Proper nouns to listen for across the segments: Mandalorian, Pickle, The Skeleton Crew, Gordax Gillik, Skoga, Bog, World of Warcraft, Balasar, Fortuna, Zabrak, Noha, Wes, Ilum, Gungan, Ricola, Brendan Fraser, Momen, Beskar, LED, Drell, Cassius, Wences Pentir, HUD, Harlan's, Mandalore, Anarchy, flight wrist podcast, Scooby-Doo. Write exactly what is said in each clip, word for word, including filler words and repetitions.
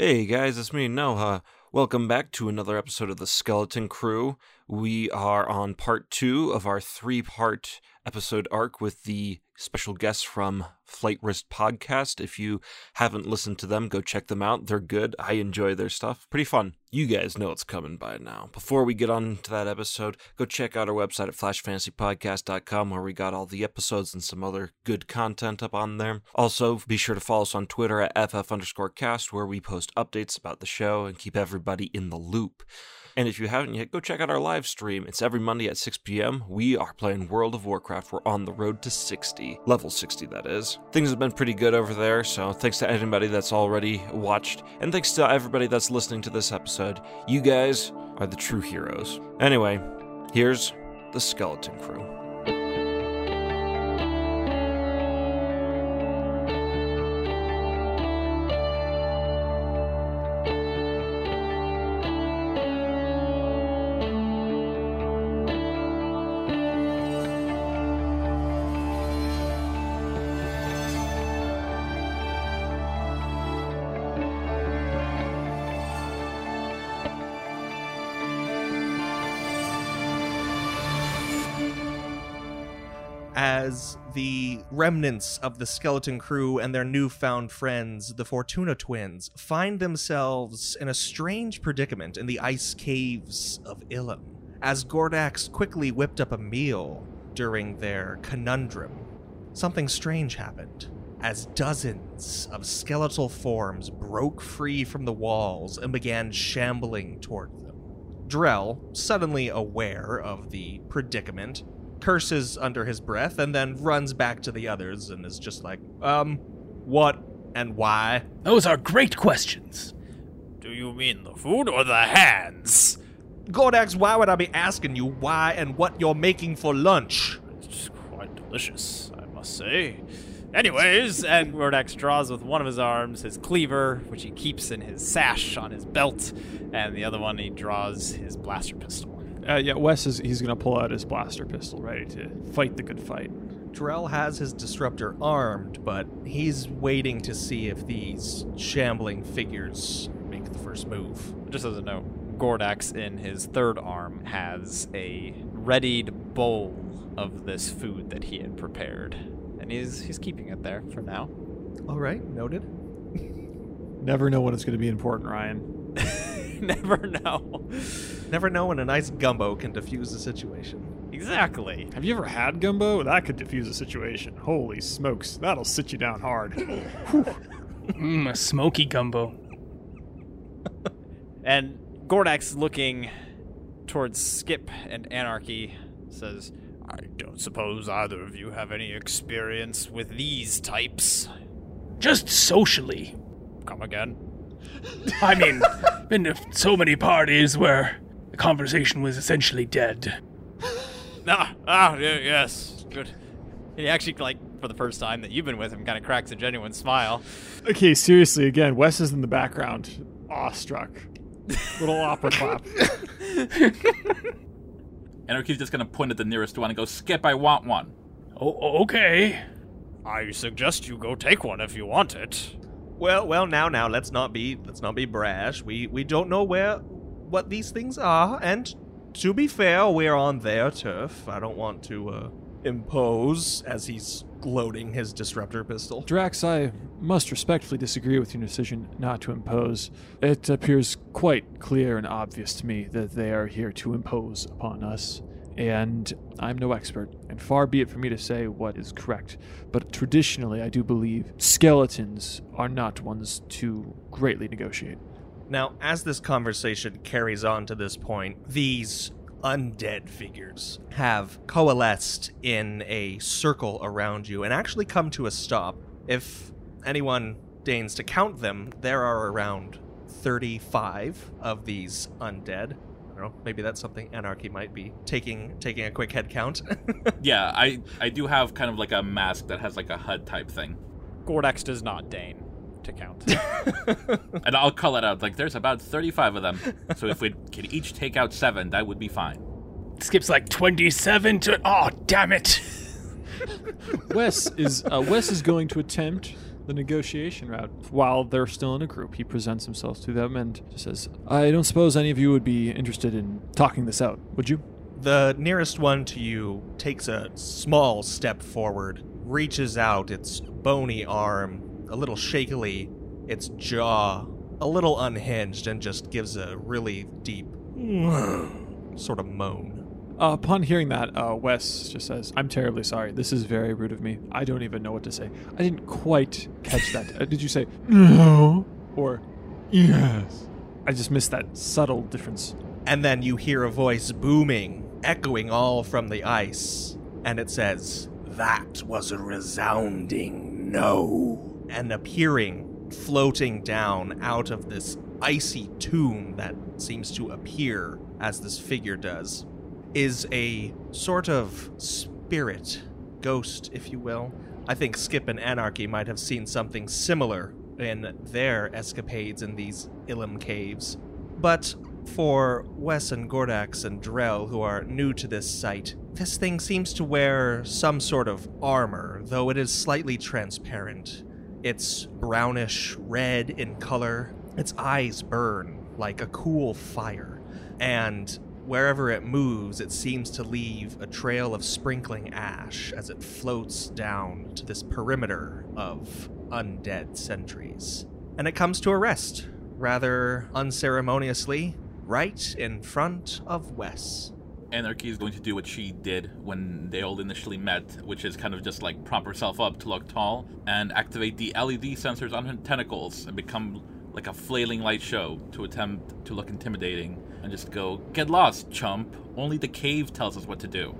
Hey guys, it's me, Noha. Welcome back to another episode of The Skeleton Crew. We are on part two of our three-part episode arc with the special guests from Flight Wrist Podcast. If you haven't listened to them, go check them out. They're good. I enjoy their stuff. Pretty fun. You guys know it's coming by now. Before we get on to that episode, go check out our website at flash fantasy podcast dot com where we got all the episodes and some other good content up on there. Also, be sure to follow us on Twitter at ff underscore cast where we post updates about the show and keep everybody in the loop. And if you haven't yet, go check out our live stream. It's every Monday at six p.m. We are playing World of Warcraft. We're on the road to sixty. Level sixty, that is. Things have been pretty good over there, so thanks to anybody that's already watched. And thanks to everybody that's listening to this episode. You guys are the true heroes. Anyway, here's the Skeleton Crew. As the remnants of the Skeleton Crew and their newfound friends, the Fortuna twins, find themselves in a strange predicament in the ice caves of Ilum, as Gordax quickly whipped up a meal during their conundrum. Something strange happened, as dozens of skeletal forms broke free from the walls and began shambling toward them. Drell, suddenly aware of the predicament, curses under his breath and then runs back to the others and is just like, um, what and why? Those are great questions. Do you mean the food or the hands? Gordax, why would I be asking you why and what you're making for lunch? It's quite delicious, I must say. Anyways, and Gordax draws with one of his arms his cleaver, which he keeps in his sash on his belt, and the other one he draws his blaster pistol. Uh, yeah, Wes is he's going to pull out his blaster pistol, ready to fight the good fight. Drell has his disruptor armed, but he's waiting to see if these shambling figures make the first move. Just as a note, Gordax in his third arm has a readied bowl of this food that he had prepared, and he's he's keeping it there for now. All right, noted. Never know when it's going to be important, Ryan. Never know. Never know when a nice gumbo can defuse a situation. Exactly. Have you ever had gumbo? That could defuse a situation. Holy smokes, that'll sit you down hard. Mmm, a smoky gumbo. And Gordax, looking towards Skip and Anarchy, says, I don't suppose either of you have any experience with these types. Just socially. Come again. I mean, been to so many parties where the conversation was essentially dead. Ah, ah, yes, good. And he actually, like, for the first time that you've been with him, kind of cracks a genuine smile. Okay, seriously, again, Wes is in the background, awestruck. Little opera clap. Anarchy's just going to point at the nearest one and go, Skip, I want one. Oh, okay. I suggest you go take one if you want it. Well, well, now, now, let's not be, let's not be brash. We we don't know where, what these things are, and to be fair, we're on their turf. I don't want to uh, impose as he's loading his disruptor pistol. Drax, I must respectfully disagree with your decision not to impose. It appears quite clear and obvious to me that they are here to impose upon us. And I'm no expert, and far be it for me to say what is correct, but traditionally I do believe skeletons are not ones to greatly negotiate. Now, as this conversation carries on to this point, these undead figures have coalesced in a circle around you and actually come to a stop. If anyone deigns to count them, there are around thirty-five of these undead. Maybe that's something Anarchy might be taking taking a quick head count. Yeah, I, I do have kind of like a mask that has like a H U D type thing. Gordax does not deign to count. And I'll call it out. Like, there's about thirty-five of them. So if we could each take out seven, that would be fine. Skip's like twenty-seven to... Oh, damn it. Wes is uh, Wes is going to attempt the negotiation route. While they're still in a group, he presents himself to them and just says, I don't suppose any of you would be interested in talking this out, would you? The nearest one to you takes a small step forward, reaches out its bony arm, a little shakily, its jaw a little unhinged, and just gives a really deep sort of moan. Uh, upon hearing that, uh, Wes just says, I'm terribly sorry. This is very rude of me. I don't even know what to say. I didn't quite catch that. Uh, did you say, no? Or, yes? I just missed that subtle difference. And then you hear a voice booming, echoing all from the ice. And it says, that was a resounding no. And appearing, floating down out of this icy tomb that seems to appear as this figure does, is a sort of spirit, ghost, if you will. I think Skip and Anarchy might have seen something similar in their escapades in these Ilum caves. But for Wes and Gordax and Drell, who are new to this site, this thing seems to wear some sort of armor, though it is slightly transparent. It's brownish red in color. Its eyes burn like a cool fire, and wherever it moves, it seems to leave a trail of sprinkling ash as it floats down to this perimeter of undead sentries. And it comes to a rest, rather unceremoniously, right in front of Wes. Anarchy is going to do what she did when they all initially met, which is kind of just like prop herself up to look tall and activate the L E D sensors on her tentacles and become like a flailing light show to attempt to look intimidating and just go, get lost, chump. Only the cave tells us what to do.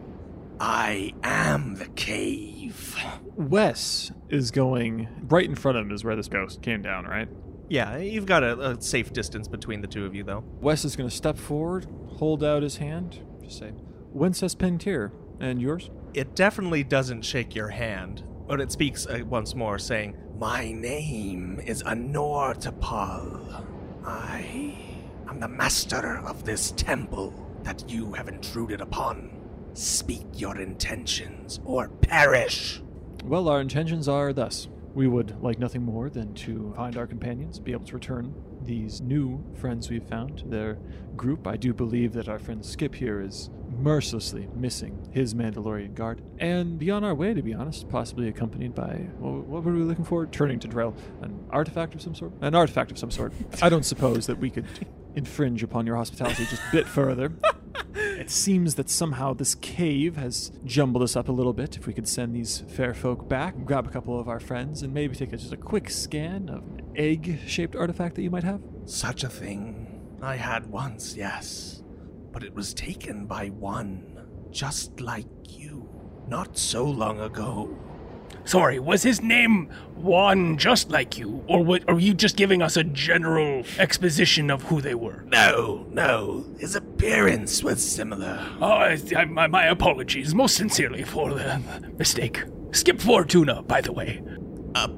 I am the cave. Wes is going right in front of him is where this ghost came down, right? Yeah, you've got a, a safe distance between the two of you, though. Wes is going to step forward, hold out his hand, just say, Wences Pentir, and yours? It definitely doesn't shake your hand, but it speaks once more, saying, my name is Anor T'pal. I am the master of this temple that you have intruded upon. Speak your intentions or perish. Well, our intentions are thus. We would like nothing more than to find our companions, be able to return these new friends we've found to their group. I do believe that our friend Skip here is mercilessly missing his Mandalorian guard, and be on our way, to be honest, possibly accompanied by, well, what were we looking for? Turning to Drell, an artifact of some sort? An artifact of some sort. I don't suppose that we could infringe upon your hospitality just a bit further. It seems that somehow this cave has jumbled us up a little bit. If we could send these fair folk back, grab a couple of our friends, and maybe take a, just a quick scan of an egg-shaped artifact that you might have. Such a thing I had once, yes. But it was taken by one just like you not so long ago. Sorry, was his name one just like you? Or what, are you just giving us a general exposition of who they were? No, no. His appearance was similar. Oh, I, my, my apologies most sincerely for the mistake. Skip Fortuna, by the way. A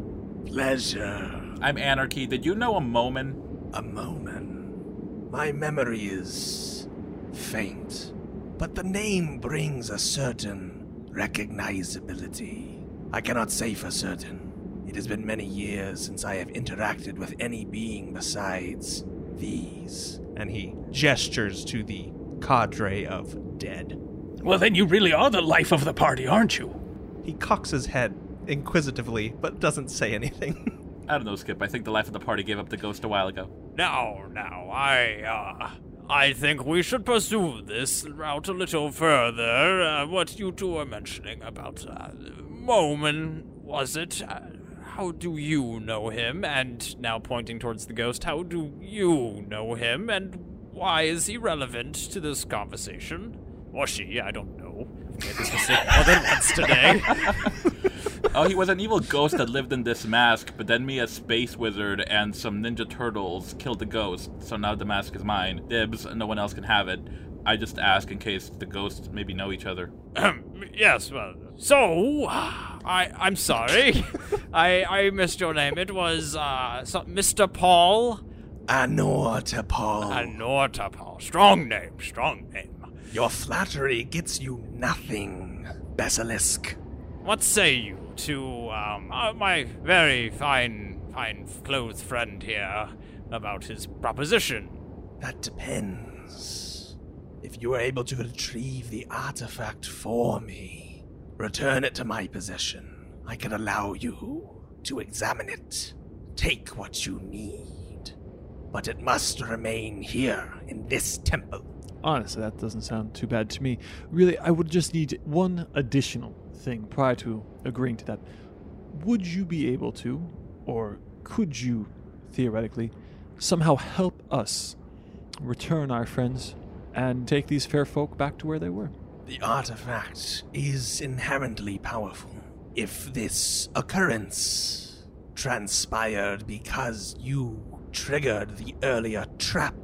pleasure. I'm Anarchy. Did you know a Momen? A Momen? My memory is faint, but the name brings a certain recognizability. I cannot say for certain. It has been many years since I have interacted with any being besides these. And he gestures to the cadre of dead. Well, then you really are the life of the party, aren't you? He cocks his head inquisitively, but doesn't say anything. I don't know, Skip. I think the life of the party gave up the ghost a while ago. Now, now, I, uh... I think we should pursue this route a little further. Uh, what you two were mentioning about uh, Momen, was it? Uh, how do you know him? And now pointing towards the ghost, how do you know him? And why is he relevant to this conversation? Or she, I don't know. I've made this mistake more than once today. Oh, he was an evil ghost that lived in this mask, but then me, a space wizard, and some ninja turtles killed the ghost, so now the mask is mine. Dibs, no one else can have it. I just ask in case the ghosts maybe know each other. Yes, well, so, I, I'm sorry. I, I missed your name. It was uh, Mister Paul. Anor T'pal. Anor T'pal. Strong name, strong name. Your flattery gets you nothing, Basilisk. What say you to um, uh, my very fine, fine clothes friend here about his proposition. That depends. If you are able to retrieve the artifact for me, return it to my possession, I can allow you to examine it. Take what you need, but it must remain here in this temple. Honestly, that doesn't sound too bad to me. Really, I would just need one additional thing prior to agreeing to that. Would you be able to, or could you, theoretically, somehow help us return our friends and take these fair folk back to where they were? The artifact is inherently powerful. If this occurrence transpired because you triggered the earlier trap,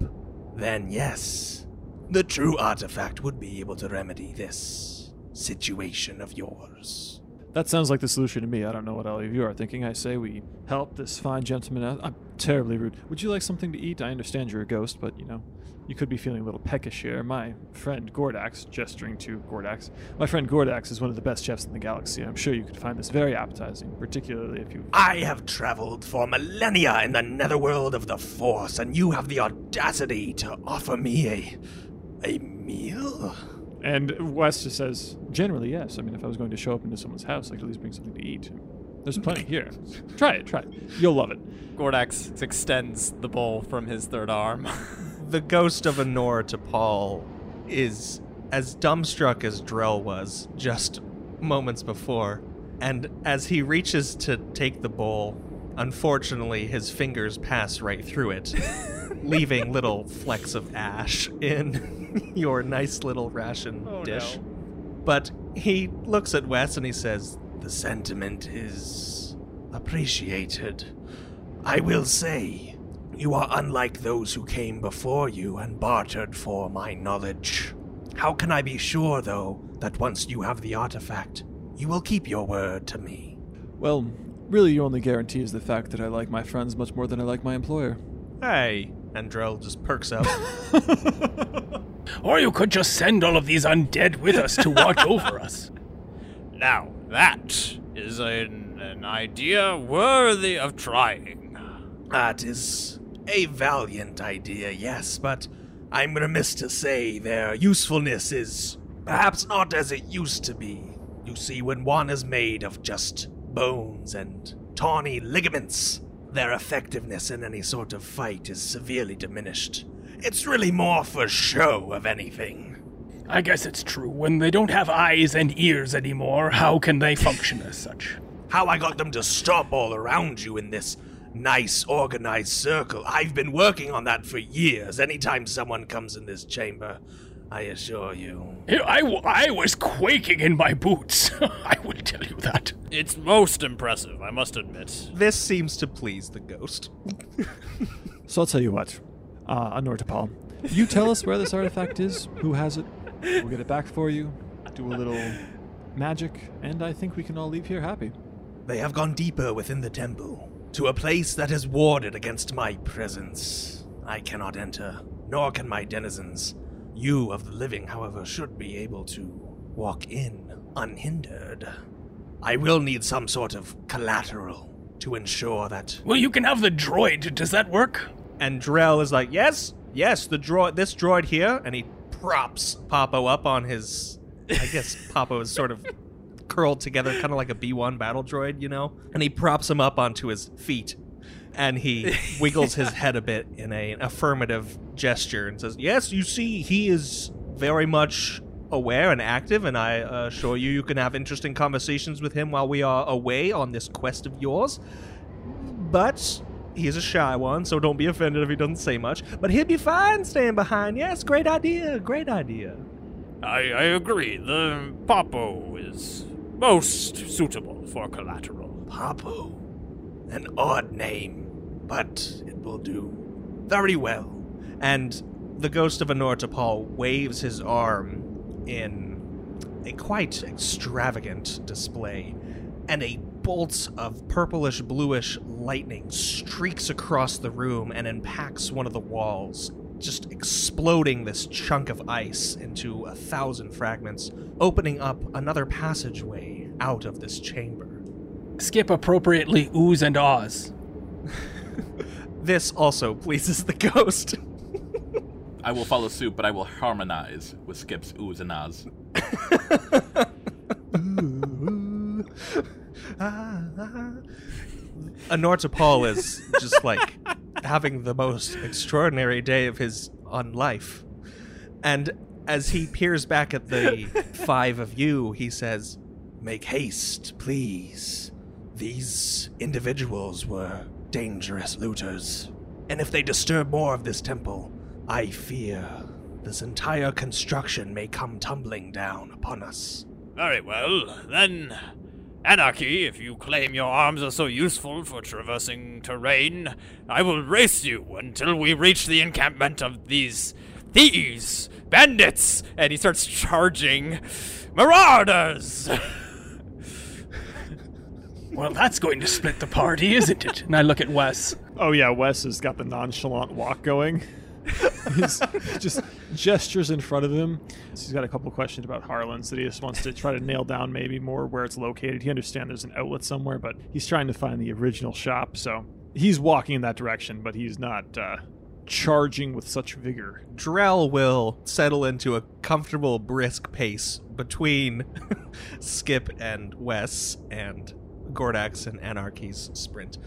then yes, the true artifact would be able to remedy this situation of yours. That sounds like the solution to me. I don't know what all of you are thinking. I say we help this fine gentleman out. I'm terribly rude. Would you like something to eat? I understand you're a ghost, but, you know, you could be feeling a little peckish here. My friend Gordax, gesturing to Gordax, my friend Gordax is one of the best chefs in the galaxy. I'm sure you could find this very appetizing, particularly if you... I have traveled for millennia in the netherworld of the Force, and you have the audacity to offer me a... a meal? And Wes just says, generally, yes. I mean, if I was going to show up into someone's house, I could at least bring something to eat. There's plenty here. Try it, try it. You'll love it. Gordax extends the bowl from his third arm. The ghost of Anor T'pal is as dumbstruck as Drell was just moments before. And as he reaches to take the bowl, unfortunately, his fingers pass right through it, leaving little flecks of ash in your nice little ration oh, dish. No. But he looks at Wes and he says, "The sentiment is appreciated. I will say, you are unlike those who came before you and bartered for my knowledge. How can I be sure, though, that once you have the artifact, you will keep your word to me?" Well, really, your only guarantee is the fact that I like my friends much more than I like my employer. Hey, and Drell just perks up. Or you could just send all of these undead with us to watch over us. Now, that is an, an idea worthy of trying. That is a valiant idea, yes, but I'm remiss to say their usefulness is perhaps not as it used to be. You see, when one is made of just bones and tawny ligaments, their effectiveness in any sort of fight is severely diminished. It's really more for show of anything. I guess it's true. When they don't have eyes and ears anymore, how can they function as such? How I got them to stop all around you in this nice, organized circle. I've been working on that for years. Anytime someone comes in this chamber, I assure you. I, I was quaking in my boots. I will tell you that. It's most impressive, I must admit. This seems to please the ghost. So I'll tell you what, uh, Anor T'pal, you tell us where this artifact is, who has it, we'll get it back for you, do a little magic, and I think we can all leave here happy. They have gone deeper within the temple, to a place that is warded against my presence. I cannot enter, nor can my denizens. You of the living, however, should be able to walk in unhindered. I will need some sort of collateral to ensure that... Well, you can have the droid. Does that work? And Drell is like, yes, yes, the droid, this droid here. And he props Papo up on his... I guess Papo is sort of curled together, kind of like a B one battle droid, you know? And he props him up onto his feet. And he wiggles his head a bit in a, an affirmative gesture and says, yes, you see, he is very much aware and active, and I uh, assure you you can have interesting conversations with him while we are away on this quest of yours. But he's a shy one, so don't be offended if he doesn't say much. But he'll be fine staying behind. Yes, great idea, great idea. I, I agree. The Papo is most suitable for collateral. Papo? An odd name, but it will do very well. And the ghost of Anor T'pal waves his arm in a quite extravagant display, and a bolt of purplish-bluish lightning streaks across the room and impacts one of the walls, just exploding this chunk of ice into a thousand fragments, opening up another passageway out of this chamber. Skip appropriately oohs and ahs. This also pleases the ghost. I will follow suit, but I will harmonize with Skip's oohs and ahs. Ooh, ooh. Ah, ah. Anor T'pal is just like having the most extraordinary day of his on life. And as he peers back at the five of you, he says, "Make haste, please. These individuals were dangerous looters. And if they disturb more of this temple, I fear this entire construction may come tumbling down upon us." Very well, then. Anarchy, if you claim your arms are so useful for traversing terrain, I will race you until we reach the encampment of these thieves, bandits, and he starts charging marauders. Well, that's going to split the party, isn't it? And I look at Wes. Oh yeah, Wes has got the nonchalant walk going. He's just gestures in front of him. So he's got a couple questions about Harlan's that he just wants to try to nail down maybe more where it's located. He understands there's an outlet somewhere, but he's trying to find the original shop. So he's walking in that direction, but he's not uh, charging with such vigor. Drell will settle into a comfortable, brisk pace between Skip and Wes and Gordax and Anarchy's sprint.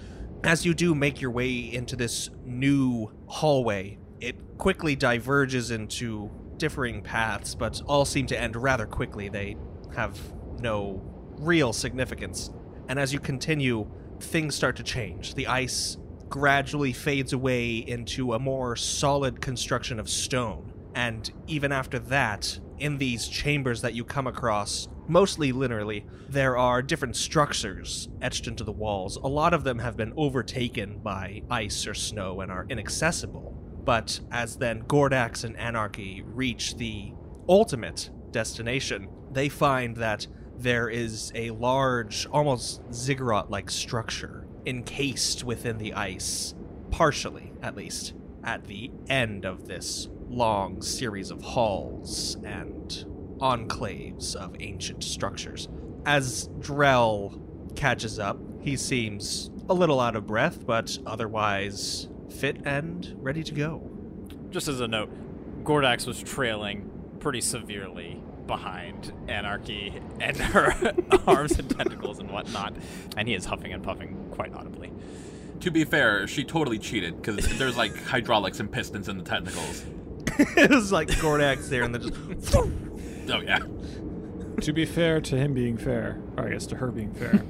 As you do make your way into this new hallway, it quickly diverges into differing paths, but all seem to end rather quickly. They have no real significance. And as you continue, things start to change. The ice gradually fades away into a more solid construction of stone. And even after that, in these chambers that you come across, mostly linearly, there are different structures etched into the walls. A lot of them have been overtaken by ice or snow and are inaccessible. But as then Gordax and Anarchy reach the ultimate destination, they find that there is a large, almost ziggurat-like structure encased within the ice, partially at least, at the end of this long series of halls and enclaves of ancient structures. As Drell catches up, he seems a little out of breath, but otherwise fit and ready to go. Just as a note, Gordax was trailing pretty severely behind Anarchy and her arms and tentacles and whatnot, and he is huffing and puffing quite audibly. To be fair, she totally cheated, because there's like hydraulics and pistons in the tentacles. It was like Gordax there, and then just... Oh, yeah. To be fair to him being fair, or I guess to her being fair,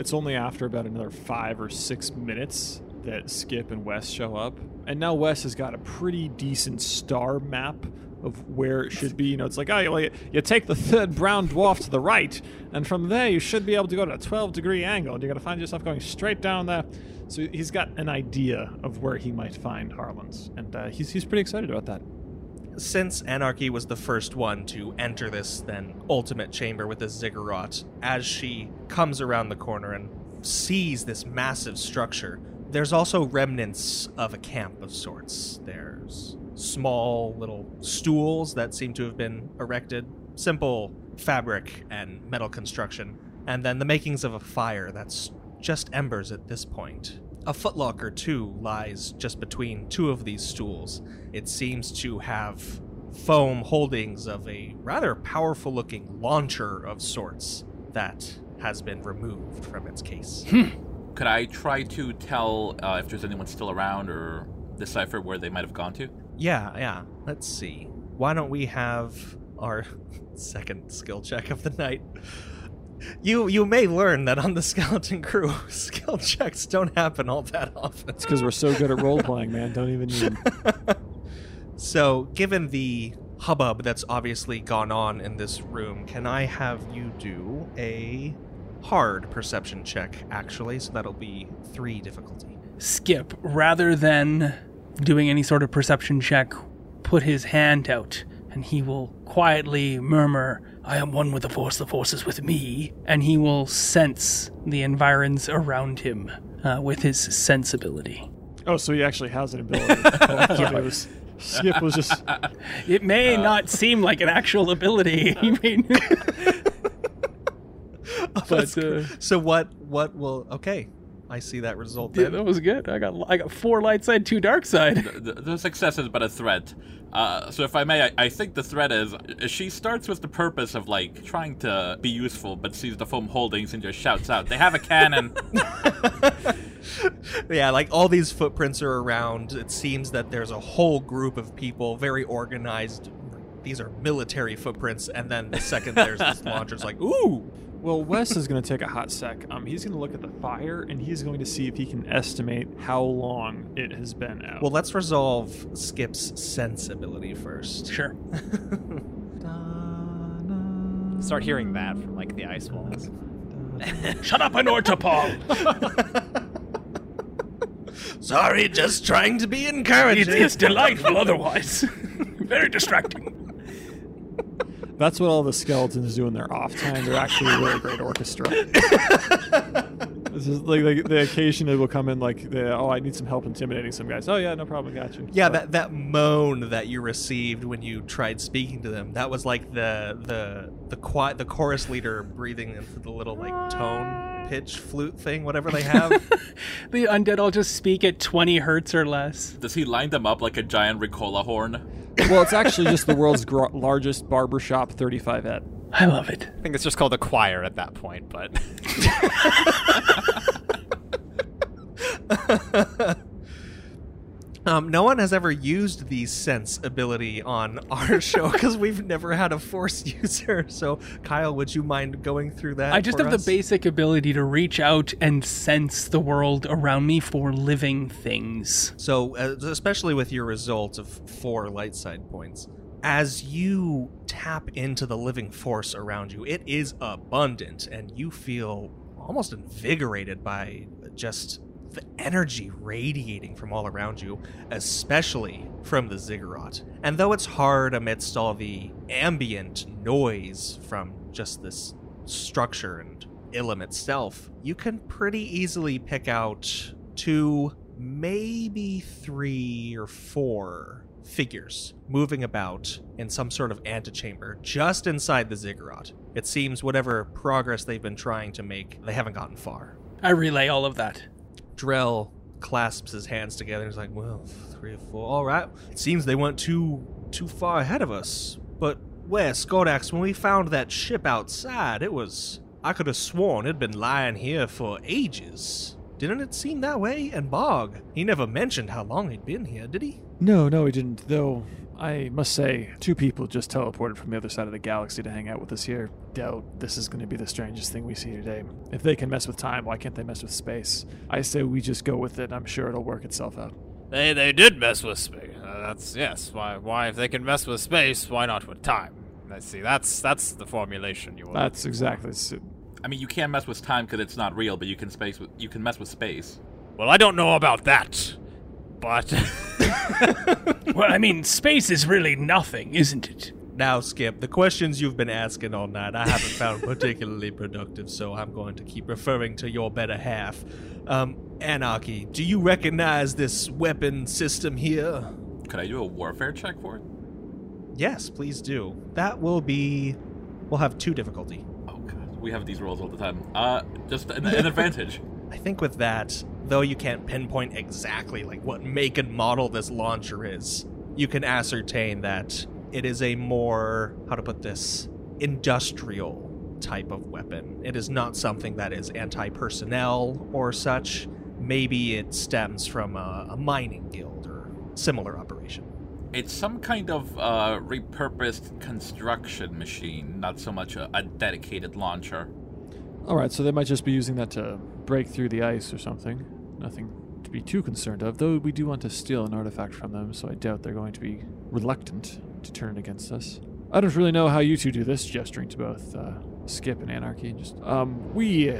it's only after about another five or six minutes that Skip and Wes show up. And now Wes has got a pretty decent star map of where it should be. You know, it's like, oh, you, well, you, you take the third brown dwarf to the right, and from there you should be able to go to a twelve-degree angle, and you're going to find yourself going straight down there. So he's got an idea of where he might find Harlan's, and uh, he's he's pretty excited about that. Since Anarchy was the first one to enter this then ultimate chamber with the ziggurat, as she comes around the corner and sees this massive structure, there's also remnants of a camp of sorts. There's small little stools that seem to have been erected, simple fabric and metal construction, and then the makings of a fire that's just embers at this point. A footlocker, too, lies just between two of these stools. It seems to have foam holdings of a rather powerful-looking launcher of sorts that has been removed from its case. Hmm. Could I try to tell uh, if there's anyone still around or decipher where they might have gone to? Yeah, yeah. Let's see. Why don't we have our second skill check of the night? You you may learn that on the Skeleton Crew, skill checks don't happen all that often. It's because we're so good at role-playing, man. Don't even need it. So, given the hubbub that's obviously gone on in this room, can I have you do a hard perception check, actually, so that'll be three difficulty. Skip, rather than doing any sort of perception check, put his hand out, and he will quietly murmur, "I am one with the Force, the Force is with me," and he will sense the environs around him uh, with his sensibility. Oh, so he actually has an ability. Oh, was, Skip was just... It may uh, not seem like an actual ability. You mean... But uh, so what? What will? Okay, I see that result. Then. Yeah, that was good. I got I got four light side, two dark side. The, the, the success is but a threat. Uh, so if I may, I, I think the threat is she starts with the purpose of like trying to be useful, but sees the foam holdings and just shouts out, "They have a cannon!" Yeah, like all these footprints are around. It seems that there's a whole group of people, very organized. These are military footprints, and then the second there's this launcher's like, ooh. Well, Wes is going to take a hot sec. Um, he's going to look at the fire, and he's going to see if he can estimate how long it has been out. Well, let's resolve Skip's sensibility first. Sure. Start hearing that from, like, the ice walls. Shut up, Anor T'pal! Sorry, just trying to be encouraging. It is delightful otherwise. Very distracting. That's what all the skeletons do in their off time. They're actually a really great orchestra. This is like, like the occasion it will come in like, the, oh, I need some help intimidating some guys. Oh, yeah, no problem. Gotcha. Yeah, but that, that moan that you received when you tried speaking to them, that was like the the the, cho- the chorus leader breathing into the little like tone pitch flute thing, whatever they have. The undead all just speak at twenty hertz or less. Does he line them up like a giant Ricola horn? Well, it's actually just the world's gro- largest barbershop thirty-five et. I love it. I think it's just called a choir at that point, but... um, no one has ever used the sense ability on our show because we've never had a force user. So, Kyle, would you mind going through that? I just for have us? The basic ability to reach out and sense the world around me for living things. So, uh, especially with your result of four light side points, as you tap into the living force around you, it is abundant, and you feel almost invigorated by just the energy radiating from all around you, especially from the ziggurat. And though it's hard amidst all the ambient noise from just this structure and Ilum itself, you can pretty easily pick out two, maybe three or four figures moving about in some sort of antechamber just inside the ziggurat. It seems whatever progress they've been trying to make, they haven't gotten far. I relay all of that. Drell clasps his hands together and is like, well, three or four, all right. It seems they went too too far ahead of us. But Wes, Gordax, when we found that ship outside, it was, I could have sworn it'd been lying here for ages. Didn't it seem that way? And Bog, he never mentioned how long he'd been here, did he? No, no, he didn't, though I must say, two people just teleported from the other side of the galaxy to hang out with us here. Doubt this is going to be the strangest thing we see today. If they can mess with time, why can't they mess with space? I say we just go with it. I'm sure it'll work itself out. They they did mess with space. Uh, that's, yes. Why, why, if they can mess with space, why not with time? I see. That's that's the formulation you want. That's exactly. I mean, you can't mess with time because it's not real, but you can space. With, you can mess with space. Well, I don't know about that. But well, I mean, space is really nothing, isn't it? Now, Skip, the questions you've been asking all night I haven't found particularly productive, so I'm going to keep referring to your better half. Um, Anarchy, do you recognize this weapon system here? Could I do a warfare check for it? Yes, please do. That will be... We'll have two difficulty. Oh, God. We have these rolls all the time. Uh, just an, an advantage. I think with that... Though you can't pinpoint exactly like what make and model this launcher is, you can ascertain that it is a more, how to put this, industrial type of weapon. It is not something that is anti-personnel or such. Maybe it stems from a, a mining guild or similar operation. It's some kind of uh, repurposed construction machine, not so much a, a dedicated launcher. All right, so they might just be using that to break through the ice or something. Nothing to be too concerned of, though we do want to steal an artifact from them, so I doubt they're going to be reluctant to turn against us. I don't really know how you two do this, gesturing to both uh, Skip and Anarchy. Just um, we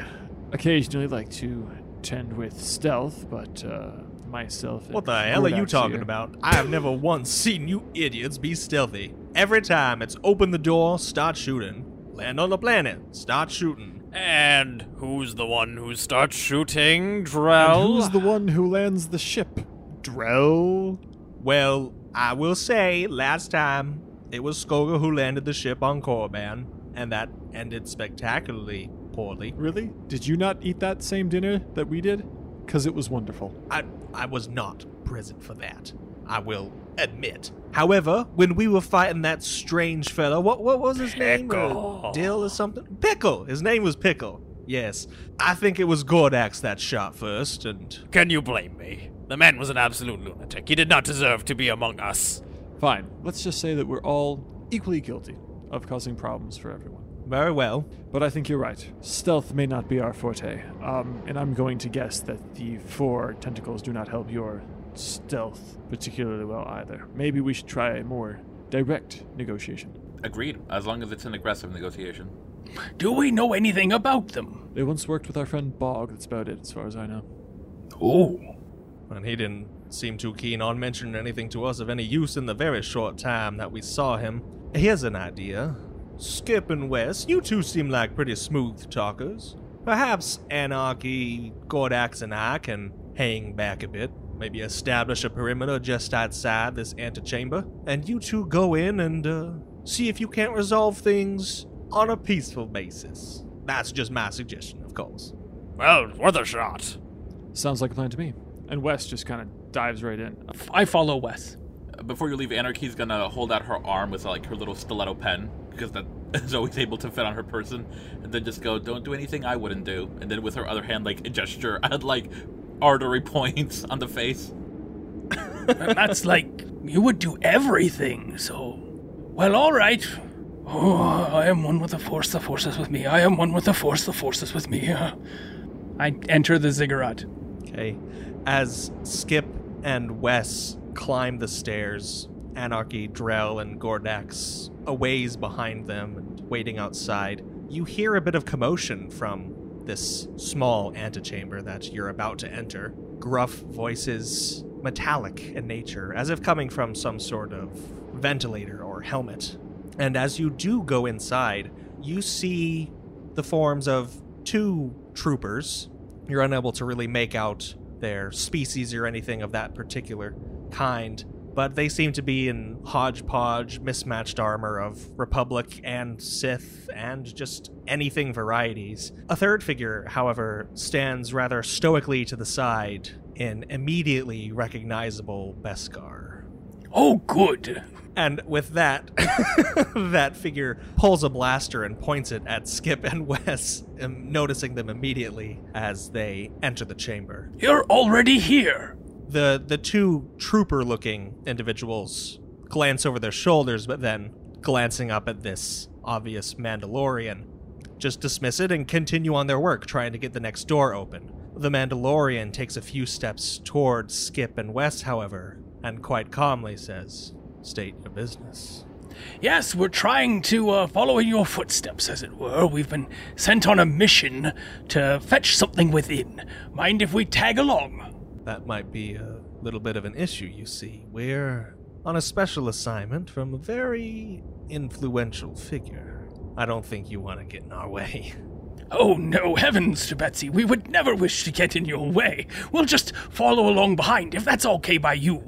occasionally like to tend with stealth, but uh, myself... What the hell are you talking here. about? I have never once seen you idiots be stealthy. Every time it's open the door, start shooting. Land on the planet, start shooting. And who's the one who starts shooting, Drell? And who's the one who lands the ship, Drell? Well, I will say, last time, it was Skoga who landed the ship on Korban, and that ended spectacularly. poorly. Really? Did you not eat that same dinner that we did? Because it was wonderful. I, I was not present for that, I will admit. However, when we were fighting that strange fellow, what what was his name? Pickle. Dill or something? Pickle. His name was Pickle. Yes. I think it was Gordax that shot first, and... Can you blame me? The man was an absolute lunatic. He did not deserve to be among us. Fine. Let's just say that we're all equally guilty of causing problems for everyone. Very well. But I think you're right. Stealth may not be our forte. Um, and I'm going to guess that the four tentacles do not help your stealth particularly well either. Maybe we should try a more direct negotiation. Agreed. As long as it's an aggressive negotiation. Do we know anything about them? They once worked with our friend Bog. That's about it, as far as I know. Oh. And he didn't seem too keen on mentioning anything to us of any use in the very short time that we saw him. Here's an idea. Skip and Wes, you two seem like pretty smooth talkers. Perhaps Anarchy, Gordax, and I can hang back a bit. Maybe establish a perimeter just outside this antechamber. And you two go in and uh, see if you can't resolve things on a peaceful basis. That's just my suggestion, of course. Well, worth a shot. Sounds like a plan to me. And Wes just kind of dives right in. I follow Wes. Before you leave, Anarchy's gonna hold out her arm with like her little stiletto pen, because that is always able to fit on her person, and then just go, don't do anything I wouldn't do. And then with her other hand, like, gesture at, like, artery points on the face. That's like, you would do everything, so... Well, all right. Oh, I am one with the Force, the Force is with me. I am one with the Force, the Force is with me. Uh, I enter the ziggurat. Okay. As Skip and Wes climb the stairs, Anarchy, Drell, and Gordax a ways behind them and waiting outside, you hear a bit of commotion from this small antechamber that you're about to enter. Gruff voices, metallic in nature, as if coming from some sort of ventilator or helmet. And as you do go inside, you see the forms of two troopers. You're unable to really make out their species or anything of that particular kind, but they seem to be in hodgepodge, mismatched armor of Republic and Sith and just anything varieties. A third figure, however, stands rather stoically to the side in immediately recognizable Beskar. Oh, good! And with that, that figure pulls a blaster and points it at Skip and Wes, noticing them immediately as they enter the chamber. You're already here! The the two trooper-looking individuals glance over their shoulders, but then, glancing up at this obvious Mandalorian, just dismiss it and continue on their work, trying to get the next door open. The Mandalorian takes a few steps towards Skip and Wes, however, and quite calmly says, "State your business." Yes, we're trying to uh, follow in your footsteps, as it were. We've been sent on a mission to fetch something within. Mind if we tag along? That might be a little bit of an issue, you see. We're on a special assignment from a very influential figure. I don't think you want to get in our way. Oh, no, heavens to Betsy. We would never wish to get in your way. We'll just follow along behind, if that's okay by you.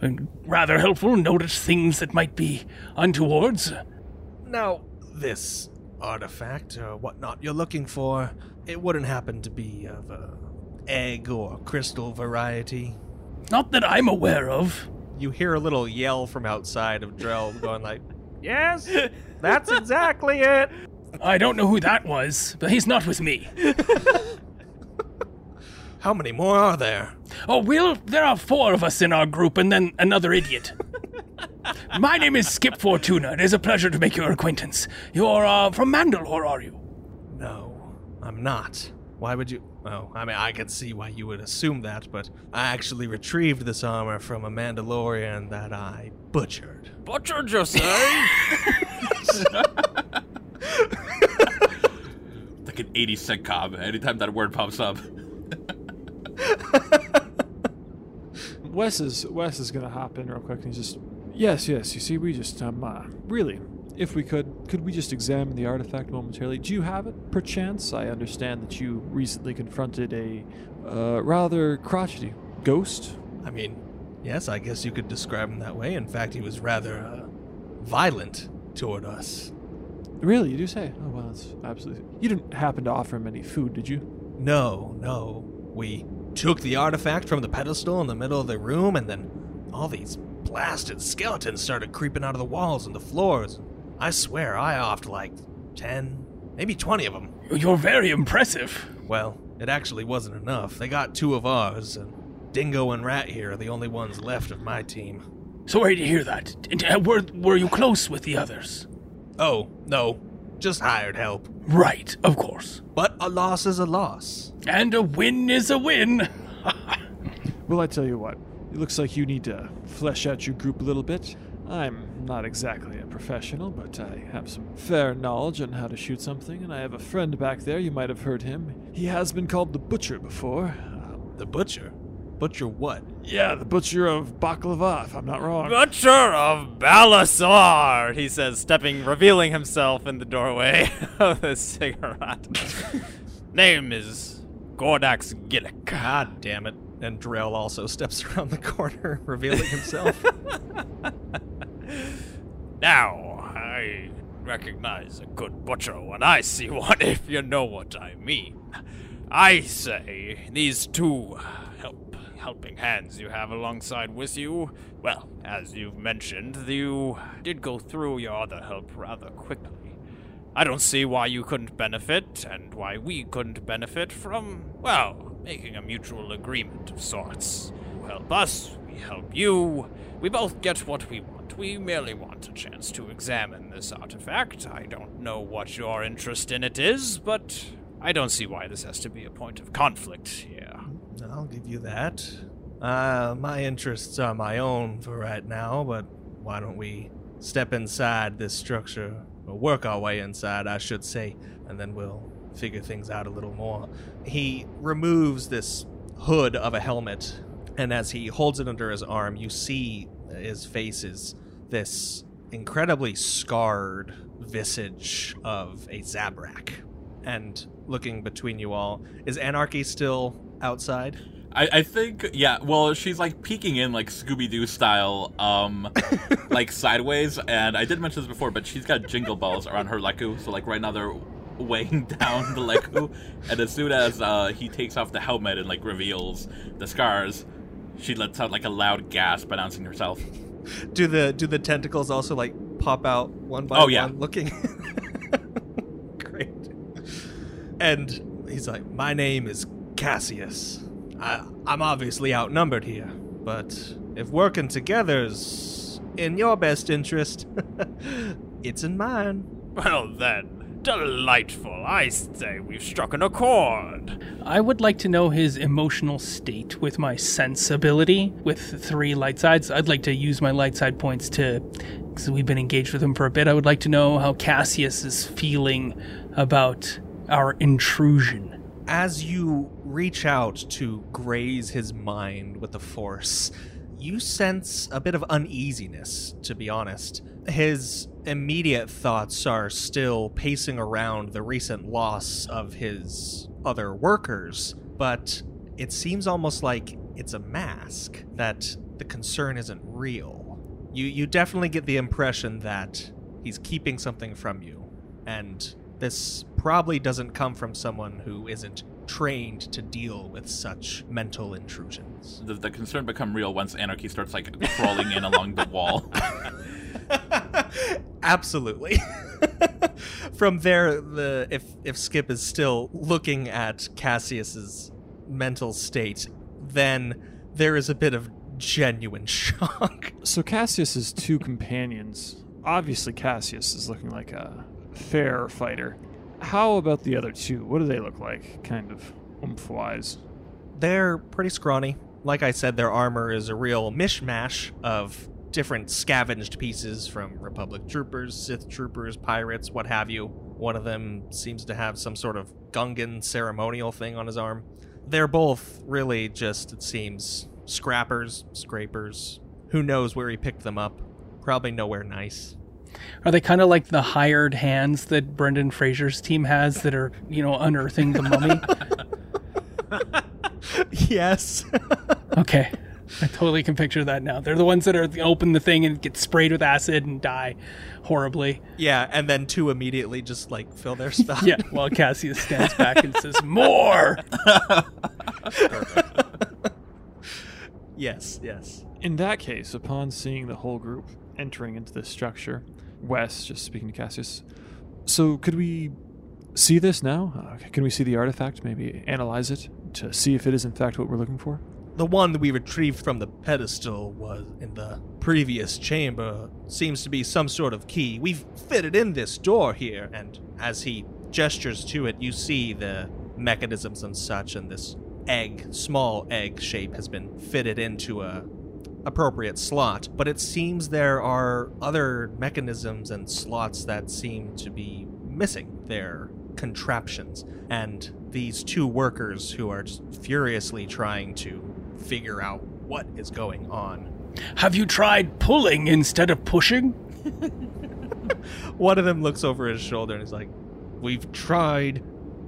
And rather helpful, notice things that might be untowards. Now, this artifact or whatnot you're looking for, it wouldn't happen to be of a egg or crystal variety? Not that I'm aware of. You hear a little yell from outside of Drell going like, yes, that's exactly it. I don't know who that was, but he's not with me. How many more are there? Oh, we'll, there are four of us in our group and then another idiot. My name is Skip Fortuna. It is a pleasure to make your acquaintance. You're uh, from Mandalore, are you? No, I'm not. Why would you? Oh, I mean, I could see why you would assume that, but I actually retrieved this armor from a Mandalorian that I butchered. Butchered, you say? Like an eighties sitcom, anytime that word pops up. Wes is Wes is gonna hop in real quick and he's just, yes, yes, you see, we just, um, uh, really, if we could, could we just examine the artifact momentarily? Do you have it, perchance? I understand that you recently confronted a uh, rather crotchety ghost. I mean, yes, I guess you could describe him that way. In fact, he was rather uh, violent toward us. Really? You do say? Oh, well, that's absolutely... You didn't happen to offer him any food, did you? No, no. We took the artifact from the pedestal in the middle of the room, and then all these blasted skeletons started creeping out of the walls and the floors. I swear I offed like ten, maybe twenty of them. You're very impressive. Well, it actually wasn't enough. They got two of ours, and Dingo and Rat here are the only ones left of my team. Sorry to hear that. Were, were you close with the others? Oh, no. Just hired help. Right, of course. But a loss is a loss. And a win is a win. Well, I tell you what. It looks like you need to flesh out your group a little bit. I'm not exactly a professional, but I have some fair knowledge on how to shoot something, and I have a friend back there. You might have heard him. He has been called the Butcher before. Um, the Butcher? Butcher what? Yeah, the Butcher of Baklava, if I'm not wrong. Butcher of Balasar, he says, stepping, revealing himself in the doorway of the cigarette. Name is Gordax Gillik. God damn it. And Drell also steps around the corner, revealing himself. Now, I recognize a good butcher when I see one, if you know what I mean. I say these two help. helping hands you have alongside with you. Well, as you've mentioned, you did go through your other help rather quickly. I don't see why you couldn't benefit, and why we couldn't benefit from, well, making a mutual agreement of sorts. You help us, we help you, we both get what we want. We merely want a chance to examine this artifact. I don't know what your interest in it is, but I don't see why this has to be a point of conflict here. I'll give you that. Uh, my interests are my own for right now, but why don't we step inside this structure, or work our way inside, I should say, and then we'll figure things out a little more. He removes this hood of a helmet, and as he holds it under his arm, you see his face is this incredibly scarred visage of a Zabrak. And looking between you all, is Anarchy still outside? I, I think, yeah, well, she's, like, peeking in, like, Scooby-Doo style, um, like, sideways, and I did mention this before, but she's got jingle bells around her leku, so, like, right now they're weighing down the leku, and as soon as uh, he takes off the helmet and, like, reveals the scars, she lets out, like, a loud gasp announcing herself. Do the do the tentacles also, like, pop out one by oh, one yeah. looking? Great. And he's like, my name is Cassius. I, I'm obviously outnumbered here, but if working together's in your best interest, it's in mine. Well then, delightful. I say we've struck an accord. I would like to know his emotional state with my sense ability. With three light sides, I'd like to use my light side points to, because we've been engaged with him for a bit, I would like to know how Cassius is feeling about our intrusion. As you reach out to graze his mind with the Force, you sense a bit of uneasiness, to be honest. His immediate thoughts are still pacing around the recent loss of his other workers, but it seems almost like it's a mask, that the concern isn't real. You, you definitely get the impression that he's keeping something from you, and this probably doesn't come from someone who isn't trained to deal with such mental intrusions. The, the concern become real once Anarchy starts, like, crawling in along the wall. Absolutely. From there, the if if Skip is still looking at Cassius's mental state, then there is a bit of genuine shock. So Cassius's two companions, obviously Cassius is looking like a fair fighter. How about the other two? What do they look like, kind of oomph-wise? They're pretty scrawny. Like I said, their armor is a real mishmash of different scavenged pieces from Republic troopers, Sith troopers, pirates, what have you. One of them seems to have some sort of Gungan ceremonial thing on his arm. They're both really just, it seems, scrappers, scrapers. Who knows where he picked them up? Probably nowhere nice. Are they kind of like the hired hands that Brendan Fraser's team has that are, you know, unearthing the mummy? Yes. Okay. I totally can picture that now. They're the ones that are open the thing and get sprayed with acid and die horribly. Yeah, and then two immediately just like fill their stuff. Yeah, while Cassius stands back and says, "More!" Yes, yes. In that case, upon seeing the whole group entering into this structure, Wes, just speaking to Cassius, so could we see this now? Uh, can we see the artifact, maybe analyze it to see if it is in fact what we're looking for? The one that we retrieved from the pedestal was in the previous chamber. Seems to be some sort of key. We've fitted in this door here, and as he gestures to it, you see the mechanisms and such, and this egg, small egg shape has been fitted into a appropriate slot, but it seems there are other mechanisms and slots that seem to be missing their contraptions, and these two workers who are just furiously trying to figure out what is going on. Have you tried pulling instead of pushing? One of them looks over his shoulder and is like, we've tried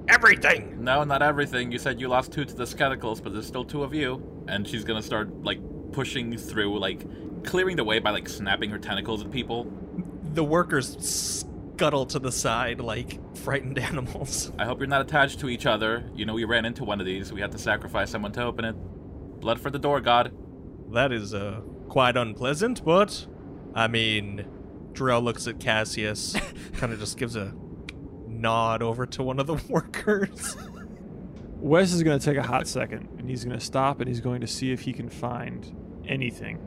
everything. No, not everything. You said you lost two to the skeletons, but there's still two of you. And she's going to start like pushing through, like clearing the way by like snapping her tentacles at people. The workers scuttle to the side like frightened animals. I hope you're not attached to each other. You know, we ran into one of these. We had to sacrifice someone to open it. Blood for the door god. That is uh, quite unpleasant, but I mean, Drell looks at Cassius, kind of just gives a nod over to one of the workers. Wes is going to take a hot second, and he's going to stop, and he's going to see if he can find anything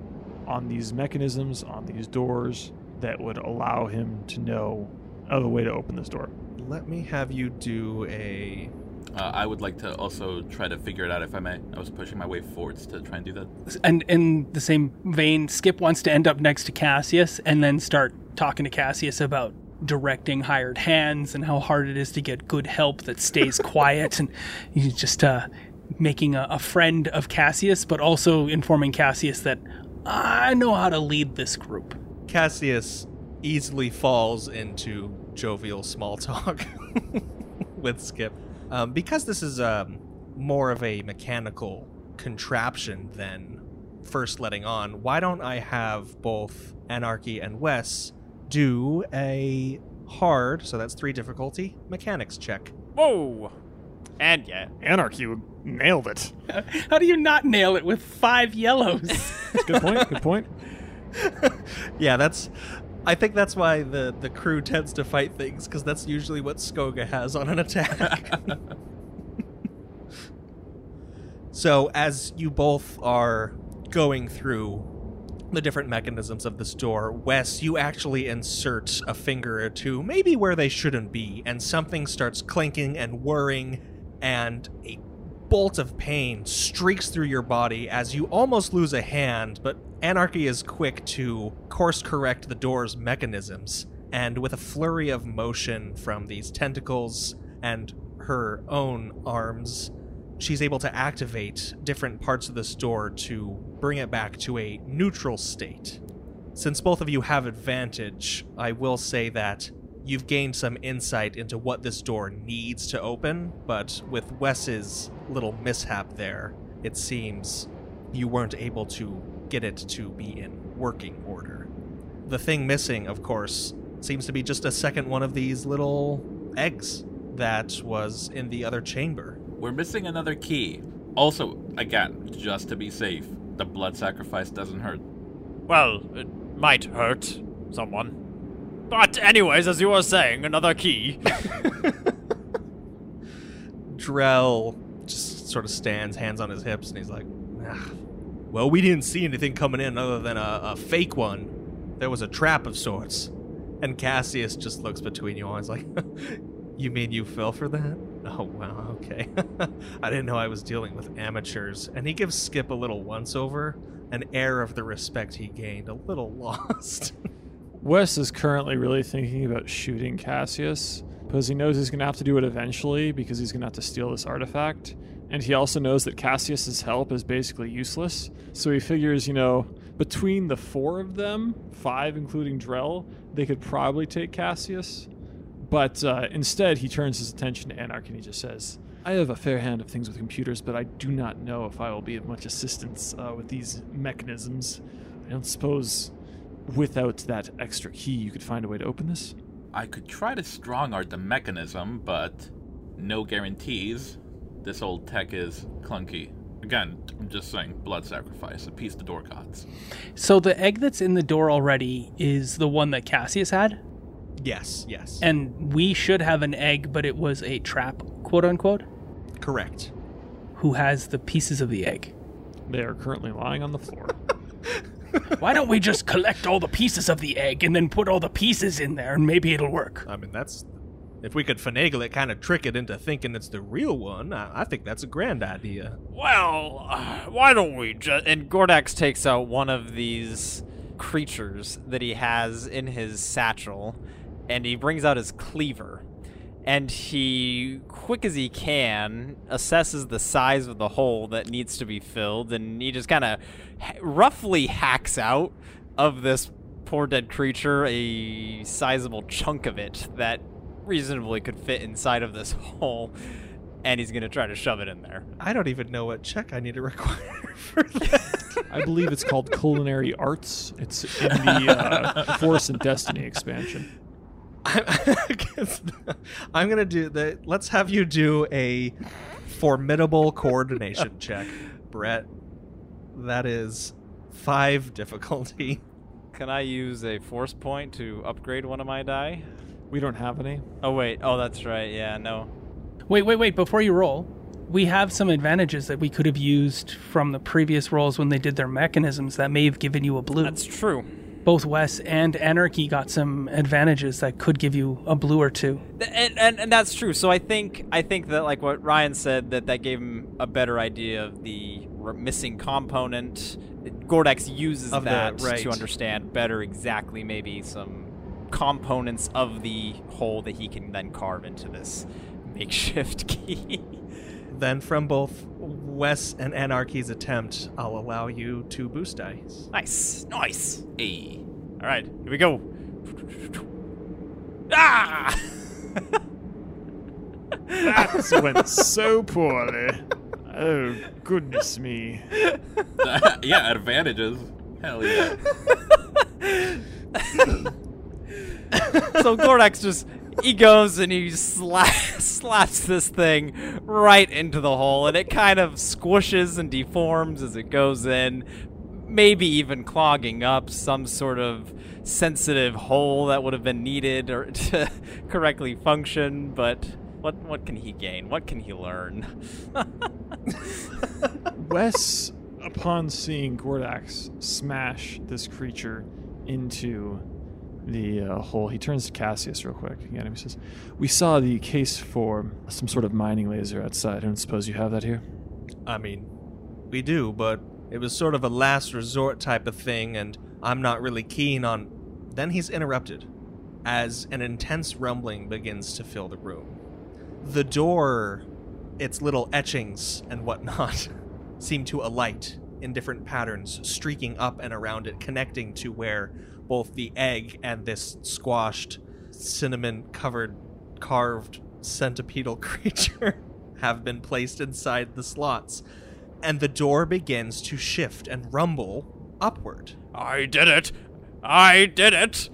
on these mechanisms, on these doors, that would allow him to know of a way to open this door. Let me have you do a... Uh, I would like to also try to figure it out, if I may. I was pushing my way forwards to try and do that. And in the same vein, Skip wants to end up next to Cassius and then start talking to Cassius about directing hired hands and how hard it is to get good help that stays quiet, and he's just uh, making a, a friend of Cassius, but also informing Cassius that I know how to lead this group. Cassius easily falls into jovial small talk with Skip. Um, because this is um, more of a mechanical contraption than first letting on, why don't I have both Anarchy and Wes do a hard, so that's three difficulty, mechanics check. Whoa! And yeah, Anarchy nailed it. How do you not nail it with five yellows? Good point, good point. Yeah, that's... I think that's why the, the crew tends to fight things, because that's usually what Skoga has on an attack. So as you both are going through the different mechanisms of this door, Wes, you actually insert a finger or two, maybe where they shouldn't be, and something starts clinking and whirring, and a bolt of pain streaks through your body as you almost lose a hand, but Anarchy is quick to course-correct the door's mechanisms, and with a flurry of motion from these tentacles and her own arms, she's able to activate different parts of this door to bring it back to a neutral state. Since both of you have advantage, I will say that you've gained some insight into what this door needs to open, but with Wes's little mishap there, it seems you weren't able to get it to be in working order. The thing missing, of course, seems to be just a second one of these little eggs that was in the other chamber. We're missing another key. Also, again, just to be safe, the blood sacrifice doesn't hurt. Well, it might hurt someone. But anyways, as you were saying, another key. Drell just sort of stands, hands on his hips, and he's like, ah, well, we didn't see anything coming in other than a, a fake one. There was a trap of sorts. And Cassius just looks between you all and is like, you mean you fell for that? Oh, wow, okay. I didn't know I was dealing with amateurs. And he gives Skip a little once-over, an air of the respect he gained, a little lost. Wes is currently really thinking about shooting Cassius, because he knows he's going to have to do it eventually, because he's going to have to steal this artifact. And he also knows that Cassius's help is basically useless. So he figures, you know, between the four of them, five including Drell, they could probably take Cassius. But uh, instead, he turns his attention to Anarchy and he just says, I have a fair hand of things with computers, but I do not know if I will be of much assistance uh, with these mechanisms. I don't suppose without that extra key you could find a way to open this? I could try to strong-art the mechanism, but no guarantees. This old tech is clunky. Again, I'm just saying, blood sacrifice, appease the door gods. So the egg that's in the door already is the one that Cassius had? Yes, yes. And we should have an egg, but it was a trap, quote-unquote? Correct. Who has the pieces of the egg? They are currently lying on the floor. Why don't we just collect all the pieces of the egg and then put all the pieces in there and maybe it'll work? I mean, that's... If we could finagle it, kind of trick it into thinking it's the real one, I, I think that's a grand idea. Well, uh, why don't we just... And Gordax takes out one of these creatures that he has in his satchel, and he brings out his cleaver. And he, quick as he can, assesses the size of the hole that needs to be filled, and he just kind of h- roughly hacks out of this poor dead creature a sizable chunk of it that... reasonably could fit inside of this hole, and he's going to try to shove it in there. I don't even know what check I need to require for that. I believe it's called Culinary Arts. It's in the uh, Force and Destiny expansion. I, I'm going to do that. Let's have you do a formidable coordination check, Brett. That is five difficulty. Can I use a force point to upgrade one of my die? We don't have any. Oh, wait. Oh, that's right. Yeah, no. Wait, wait, wait. Before you roll, we have some advantages that we could have used from the previous rolls when they did their mechanisms that may have given you a blue. That's true. Both Wes and Anarchy got some advantages that could give you a blue or two. And and, and that's true. So I think I think that, like what Ryan said, that that gave him a better idea of the missing component. Gordax uses of that the, right. to understand better exactly maybe some... components of the hole that he can then carve into this makeshift key. Then from both Wes and Anarchy's attempt, I'll allow you two boost dice. Nice. Nice. Hey. All right. Here we go. Ah! That went so poorly. Oh, goodness me. Yeah, advantages. Hell yeah. So Gordax just, he goes and he slaps, slaps this thing right into the hole, and it kind of squishes and deforms as it goes in, maybe even clogging up some sort of sensitive hole that would have been needed or to correctly function, but what, what can he gain? What can he learn? Wes, upon seeing Gordax smash this creature into... the uh, hole, he turns to Cassius real quick again, and he says, "We saw the case for some sort of mining laser outside. I don't suppose you have that here?" I mean, we do, but it was sort of a last resort type of thing, and I'm not really keen on... Then he's interrupted as an intense rumbling begins to fill the room. The door, its little etchings and whatnot, seem to alight in different patterns, streaking up and around it, connecting to where both the egg and this squashed, cinnamon-covered, carved, centipedal creature have been placed inside the slots. And the door begins to shift and rumble upward. I did it! I did it!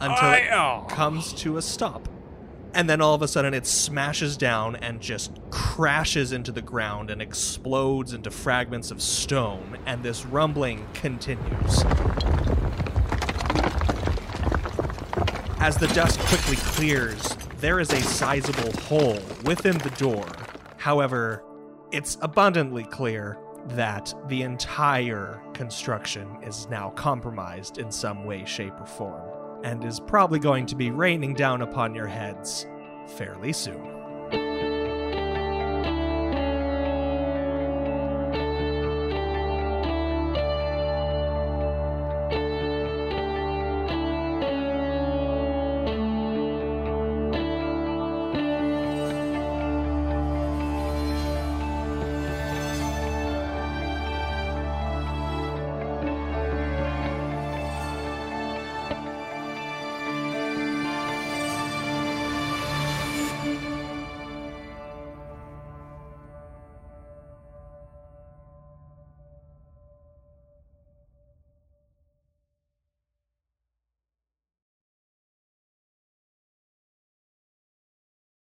Until I, oh. it comes to a stop. And then all of a sudden it smashes down and just crashes into the ground and explodes into fragments of stone. And this rumbling continues. As the dust quickly clears, there is a sizable hole within the door. However, it's abundantly clear that the entire construction is now compromised in some way, shape, or form, and is probably going to be raining down upon your heads fairly soon.